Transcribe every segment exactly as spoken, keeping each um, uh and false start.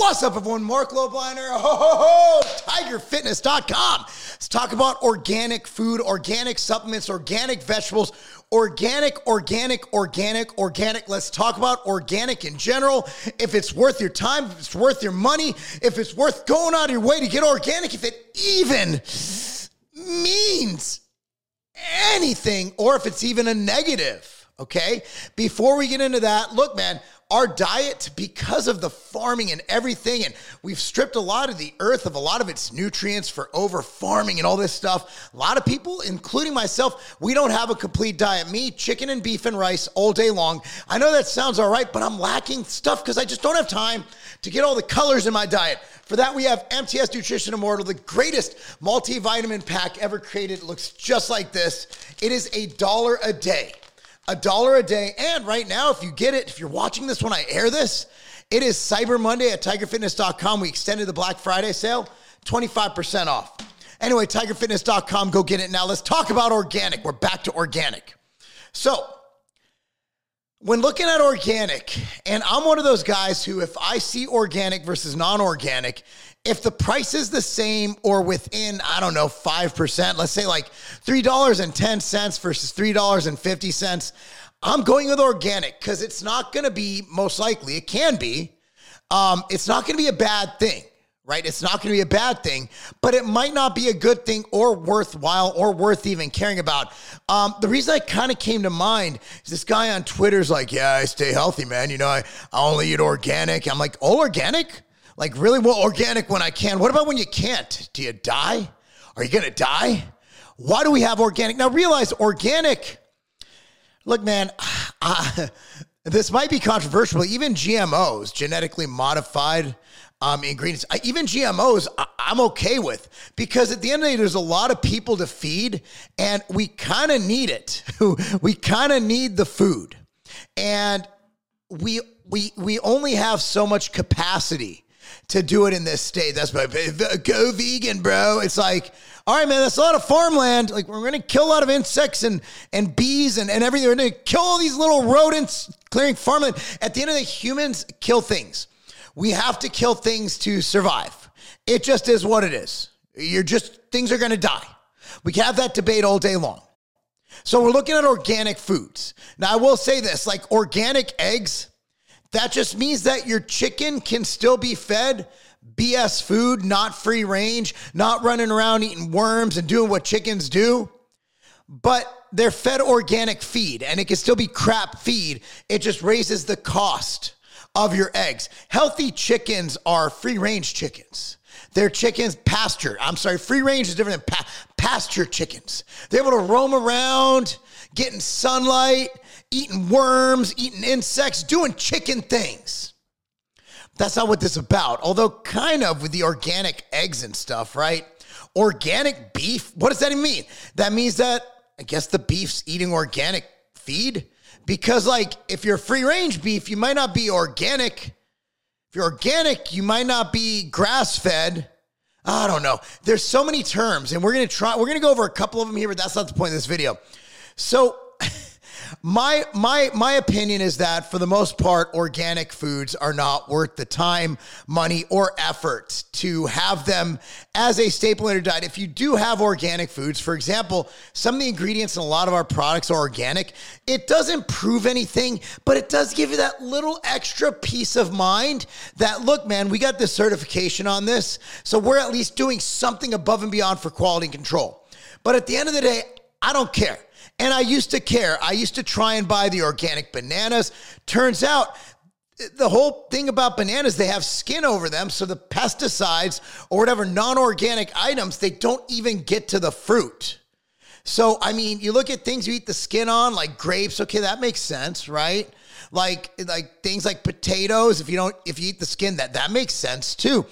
What's up, everyone? Mark Lobliner, ho, ho, ho, Tiger Fitness dot com. Let's talk about organic food, organic supplements, organic vegetables, organic, organic, organic, organic. Let's talk about organic in general. If it's worth your time, if it's worth your money, if it's worth going out of your way to get organic, if it even means anything, or if it's even a negative, okay? Before we get into that, look, man, our diet, because of the farming and everything, and we've stripped a lot of the earth of a lot of its nutrients for over farming and all this stuff. A lot of people, including myself, we don't have a complete diet. Me, chicken and beef and rice all day long. I know that sounds all right, but I'm lacking stuff because I just don't have time to get all the colors in my diet. For that, we have M T S Nutrition Immortal, the greatest multivitamin pack ever created. It looks just like this. It is a dollar a day. A dollar a day. And right now, if you get it, if you're watching this when I air this, it is Cyber Monday at Tiger Fitness dot com. We extended the Black Friday sale, twenty-five percent off. Anyway, Tiger Fitness dot com, go get it now. Let's talk about organic. We're back to organic. So when looking at organic, and I'm one of those guys who, if I see organic versus non-organic, if the price is the same or within, I don't know, five percent, let's say like three dollars and ten cents versus three dollars and fifty cents, I'm going with organic because it's not going to be, most likely, it can be, um, it's not going to be a bad thing, right? It's not going to be a bad thing, but it might not be a good thing or worthwhile or worth even caring about. Um, the reason I kind of came to mind is this guy on Twitter's like, yeah, I stay healthy, man. You know, I, I only eat organic. I'm like, all organic? Like, really? Well, organic when I can. What about when you can't? Do you die? Are you going to die? Why do we have organic? Now, realize organic, look, man, I, this might be controversial. Even G M Os, genetically modified um, ingredients, I, even G M Os, I, I'm okay with. Because at the end of the day, there's a lot of people to feed, and we kind of need it. We kind of need the food. And we we we only have so much capacity to do it in this state. That's my go vegan, bro. It's like, all right, man, that's a lot of farmland. Like, we're going to kill a lot of insects and, and bees and, and everything. We're going to kill all these little rodents clearing farmland. At the end of the day, humans kill things. We have to kill things to survive. It just is what it is. You're just, things are going to die. We can have that debate all day long. So we're looking at organic foods. Now, I will say this, like organic eggs, that just means that your chicken can still be fed B S food, not free range, not running around eating worms and doing what chickens do, but they're fed organic feed, and it can still be crap feed. It just raises the cost of your eggs. Healthy chickens are free range chickens. They're chickens pasture. I'm sorry, free range is different than pa- pasture chickens. They're able to roam around, getting sunlight, eating worms, eating insects, doing chicken things. That's not what this is about. Although kind of with the organic eggs and stuff, right? Organic beef, what does that even mean? That means that, I guess, the beef's eating organic feed. Because, like, if you're free-range beef, you might not be organic. If you're organic, you might not be grass-fed. I don't know. There's so many terms, and we're going to try. We're going to go over a couple of them here, but that's not the point of this video. So My my my opinion is that for the most part, organic foods are not worth the time, money, or effort to have them as a staple in your diet. If you do have organic foods, for example, some of the ingredients in a lot of our products are organic. It doesn't prove anything, but it does give you that little extra peace of mind that, look, man, we got this certification on this, so we're at least doing something above and beyond for quality and control. But at the end of the day, I don't care. And I used to care. I used to try and buy the organic bananas. Turns out the whole thing about bananas, they have skin over them. So the pesticides or whatever non-organic items, they don't even get to the fruit. So, I mean, you look at things you eat the skin on, like grapes. Okay, that makes sense, right? Like, like things like potatoes. If you don't, if you eat the skin, that, that makes sense too.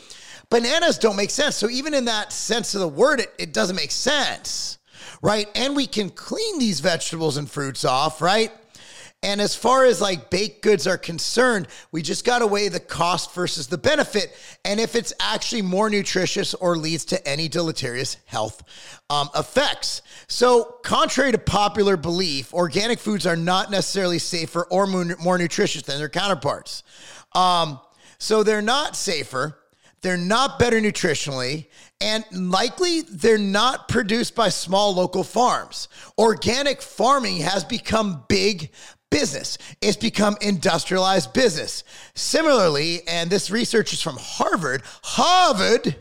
Bananas don't make sense. So even in that sense of the word, it, it doesn't make sense. Right? And we can clean these vegetables and fruits off, right? And as far as like baked goods are concerned, we just got to weigh the cost versus the benefit. And if it's actually more nutritious or leads to any deleterious health um, effects. So contrary to popular belief, organic foods are not necessarily safer or more nutritious than their counterparts. Um, So they're not safer, they're not better nutritionally, and likely they're not produced by small local farms. Organic farming has become big business. It's become industrialized business. Similarly, and this research is from Harvard, Harvard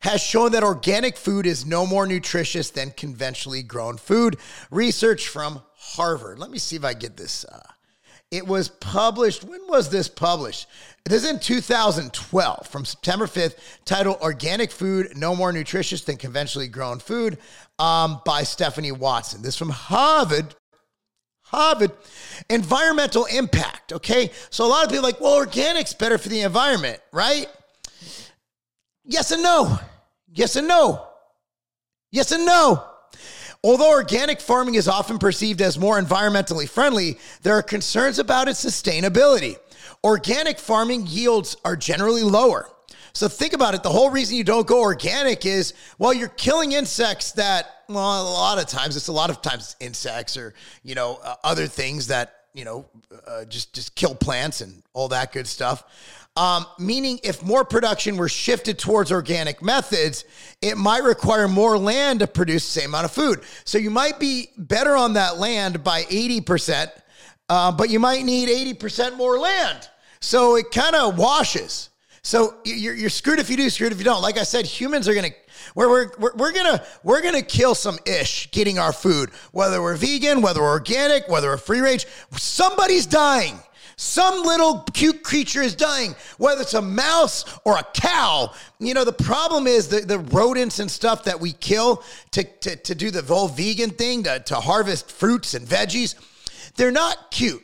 has shown that organic food is no more nutritious than conventionally grown food. Research from Harvard. Let me see if I get this. Uh, it was published. When was this published? This is in two thousand twelve, from September fifth, titled Organic Food, No More Nutritious Than Conventionally Grown Food, um, by Stephanie Watson. This is from Harvard. Harvard. Environmental impact, okay? So a lot of people are like, well, organic's better for the environment, right? Yes and no. Yes and no. Yes and no. Although organic farming is often perceived as more environmentally friendly, there are concerns about its sustainability. Organic farming yields are generally lower. So think about it. The whole reason you don't go organic is, well, you're killing insects that, well, a lot of times, it's a lot of times insects or, you know, uh, other things that, you know, uh, just, just kill plants and all that good stuff. Um, meaning if more production were shifted towards organic methods, it might require more land to produce the same amount of food. So you might be better on that land by eighty percent, Uh, but you might need eighty percent more land. So it kind of washes. So you're, you're screwed if you do, screwed if you don't. Like I said, humans are going to, we're, we're, we're going to, we're going to kill some ish getting our food, whether we're vegan, whether we're organic, whether we're free range, somebody's dying. Some little cute creature is dying, whether it's a mouse or a cow. You know, the problem is the, the rodents and stuff that we kill to, to, to do the whole vegan thing, to, to harvest fruits and veggies. They're not cute,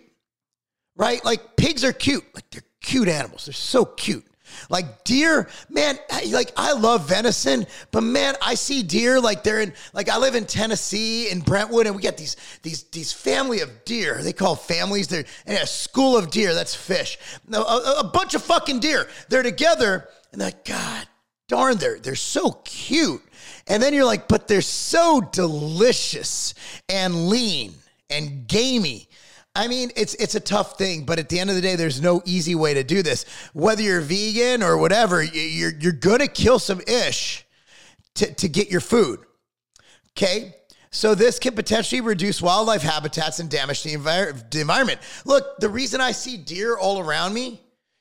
right? Like pigs are cute. Like they're cute animals. They're so cute. Like deer, man, like I love venison, but man, I see deer like they're in, like I live in Tennessee in Brentwood and we got these, these, these family of deer. They call families. They're and a school of deer. That's fish. No, a, a bunch of fucking deer. They're together and they're like, God darn, they're, they're so cute. And then you're like, but they're so delicious and lean and gamey. I mean, it's it's a tough thing, but at the end of the day, there's no easy way to do this. Whether you're vegan or whatever, you're you're gonna kill some ish to, to get your food. Okay? So this can potentially reduce wildlife habitats and damage the, envir- the environment. Look, the reason I see deer all around me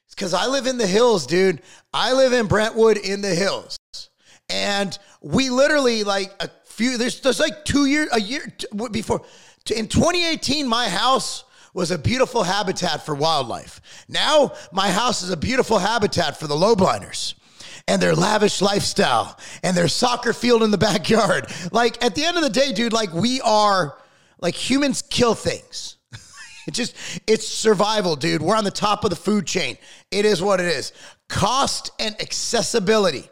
is because I live in the hills, dude. I live in Brentwood in the hills. And we literally like a few, there's, there's like two years, a year before... In twenty eighteen, my house was a beautiful habitat for wildlife. Now, my house is a beautiful habitat for the lowbliners and their lavish lifestyle and their soccer field in the backyard. Like, at the end of the day, dude, like, we are, like, humans kill things. It just, it's survival, dude. We're on the top of the food chain. It is what it is. Cost and accessibility.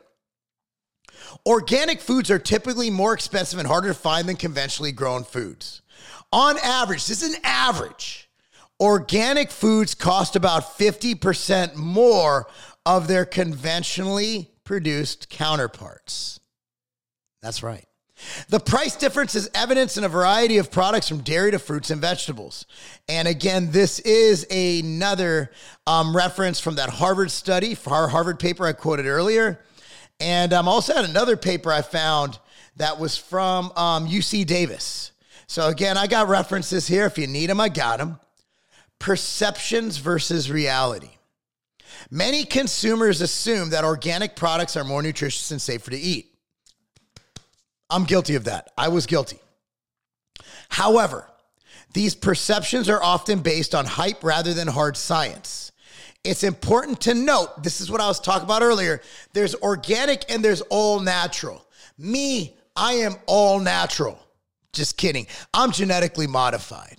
Organic foods are typically more expensive and harder to find than conventionally grown foods. On average, this is an average, organic foods cost about fifty percent more of their conventionally produced counterparts. That's right. The price difference is evident in a variety of products from dairy to fruits and vegetables. And again, this is another um, reference from that Harvard study, our Harvard paper I quoted earlier. And I um, also had another paper I found that was from um, U C Davis. So again, I got references here. If you need them, I got them. Perceptions versus reality. Many consumers assume that organic products are more nutritious and safer to eat. I'm guilty of that. I was guilty. However, these perceptions are often based on hype rather than hard science. It's important to note, this is what I was talking about earlier. There's organic and there's all natural. Me, I am all natural. Just kidding. I'm genetically modified.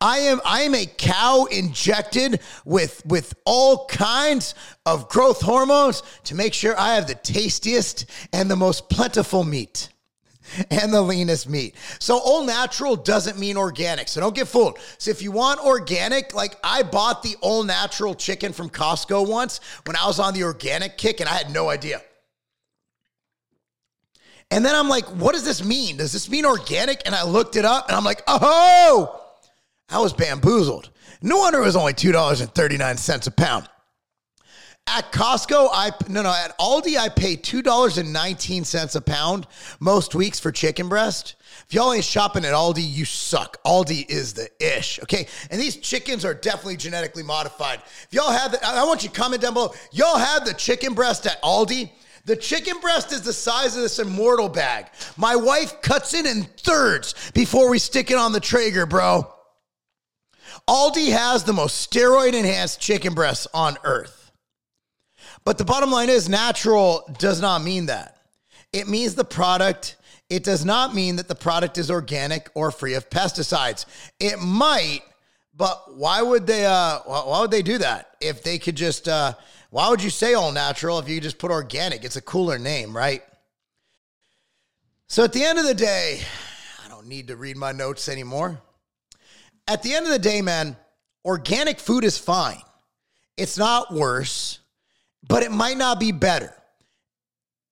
I am I am a cow injected with, with all kinds of growth hormones to make sure I have the tastiest and the most plentiful meat and the leanest meat. So all natural doesn't mean organic. So don't get fooled. So if you want organic, like I bought the all natural chicken from Costco once when I was on the organic kick and I had no idea. And then I'm like, what does this mean? Does this mean organic? And I looked it up and I'm like, oh, I was bamboozled. No wonder it was only two dollars and thirty-nine cents a pound. At Costco, I no, no, at Aldi, I pay two dollars and nineteen cents a pound most weeks for chicken breast. If y'all ain't shopping at Aldi, you suck. Aldi is the ish, okay? And these chickens are definitely genetically modified. If y'all have the, I want you to comment down below. Y'all have the chicken breast at Aldi? The chicken breast is the size of this Immortal bag. My wife cuts it in thirds before we stick it on the Traeger, bro. Aldi has the most steroid-enhanced chicken breasts on earth. But the bottom line is natural does not mean that. It means the product, it does not mean that the product is organic or free of pesticides. It might, but why would they, uh, why would they do that? If they could just, uh, why would you say all natural if you just put organic? It's a cooler name, right? So at the end of the day, I don't need to read my notes anymore. At the end of the day, man, organic food is fine. It's not worse, but it might not be better.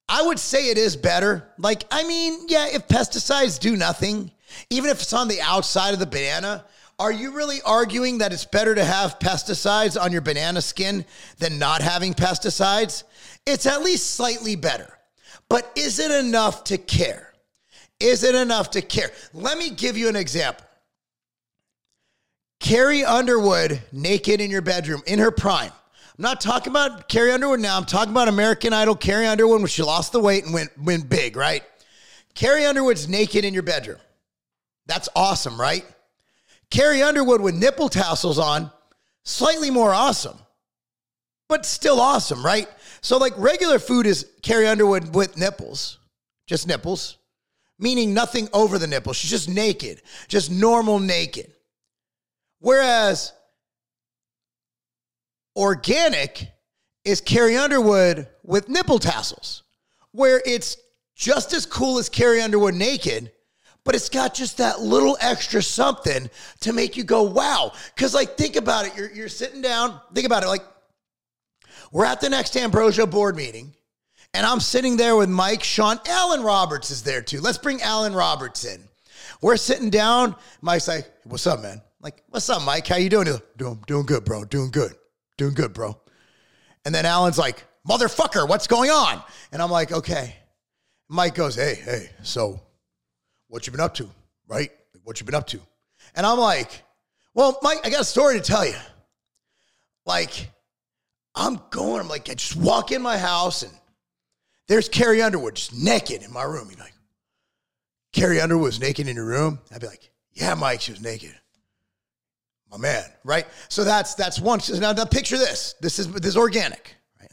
I would say it is better. Like, I mean, yeah, if pesticides do nothing, even if it's on the outside of the banana, are you really arguing that it's better to have pesticides on your banana skin than not having pesticides? It's at least slightly better. But is it enough to care? Is it enough to care? Let me give you an example. Carrie Underwood naked in your bedroom in her prime. I'm not talking about Carrie Underwood now. I'm talking about American Idol Carrie Underwood when she lost the weight and went, went big, right? Carrie Underwood's naked in your bedroom. That's awesome, right? Carrie Underwood with nipple tassels on, slightly more awesome, but still awesome, right? So like regular food is Carrie Underwood with nipples, just nipples, meaning nothing over the nipples. She's just naked, just normal naked. Whereas organic is Carrie Underwood with nipple tassels, where it's just as cool as Carrie Underwood naked, but it's got just that little extra something to make you go, wow. Because like, think about it. You're, you're sitting down. Think about it. Like, we're at the next Ambrosia board meeting, and I'm sitting there with Mike, Sean, Alan Roberts is there too. Let's bring Alan Roberts in. We're sitting down. Mike's like, what's up, man? Like, what's up, Mike? How you doing? He's like, doing, doing good, bro. Doing good. Doing good, bro. And then Alan's like, motherfucker, what's going on? And I'm like, okay. Mike goes, hey, hey, so what you been up to, right? What you been up to? And I'm like, well, Mike, I got a story to tell you. Like, I'm going, I'm like, I just walk in my house and there's Carrie Underwood just naked in my room. He's like, Carrie Underwood was naked in your room? I'd be like, yeah, Mike, she was naked. My man, right? So that's that's one. Now, now picture this. This is this is organic, right?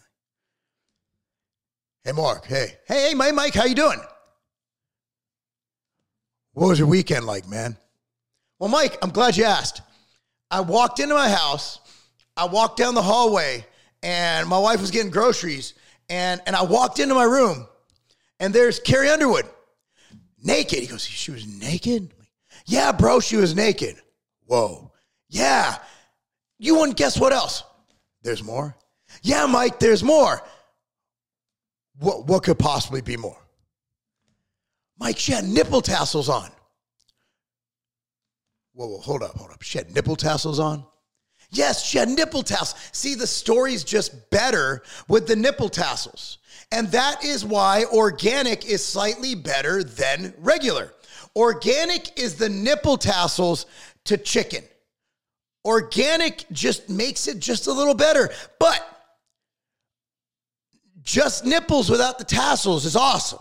Hey, Mark. Hey, hey, hey, Mike. How you doing? What was your weekend like, man? Well, Mike, I'm glad you asked. I walked into my house. I walked down the hallway, and my wife was getting groceries, and and I walked into my room, and there's Carrie Underwood, naked. He goes, she was naked? Yeah, bro, she was naked. Whoa. Yeah, you wouldn't guess what else. There's more? Yeah, Mike, there's more. What, what could possibly be more? Mike, she had nipple tassels on. Whoa, whoa, hold up, hold up. She had nipple tassels on? Yes, she had nipple tassels. See, the story's just better with the nipple tassels. And that is why organic is slightly better than regular. Organic is the nipple tassels to chicken. Organic just makes it just a little better, but just nipples without the tassels is awesome.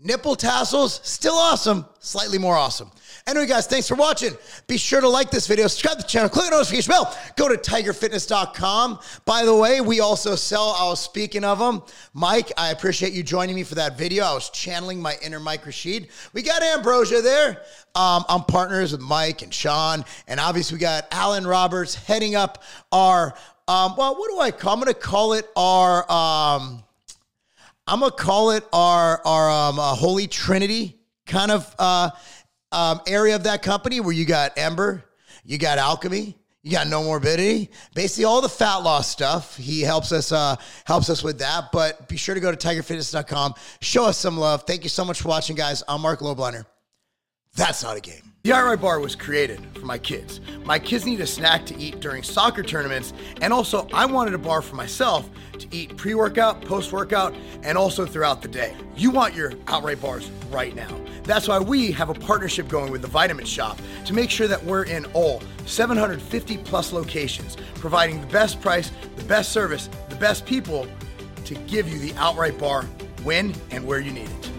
Nipple tassels, still awesome, slightly more awesome. Anyway, guys, thanks for watching. Be sure to like this video, subscribe to the channel, click the notification bell, go to Tiger Fitness dot com. By the way, we also sell, I was speaking of them. Mike, I appreciate you joining me for that video. I was channeling my inner Mike Rashid. We got Ambrosia there. Um, I'm partners with Mike and Sean, and obviously we got Alan Roberts heading up our, um, well, what do I call, I'm going to call it our, um, I'm going to call it our, our um, uh, Holy Trinity kind of uh, um, area of that company where you got Ember, you got Alchemy, you got No Morbidity, basically all the fat loss stuff. He helps us uh, helps us with that, but be sure to go to Tiger Fitness dot com. Show us some love. Thank you so much for watching, guys. I'm Mark Lobliner. That's not a game. The Outright Bar was created for my kids. My kids need a snack to eat during soccer tournaments, and also I wanted a bar for myself to eat pre-workout, post-workout, and also throughout the day. You want your Outright Bars right now. That's why we have a partnership going with the Vitamin Shop to make sure that we're in all seven hundred fifty plus locations, providing the best price, the best service, the best people to give you the Outright Bar when and where you need it.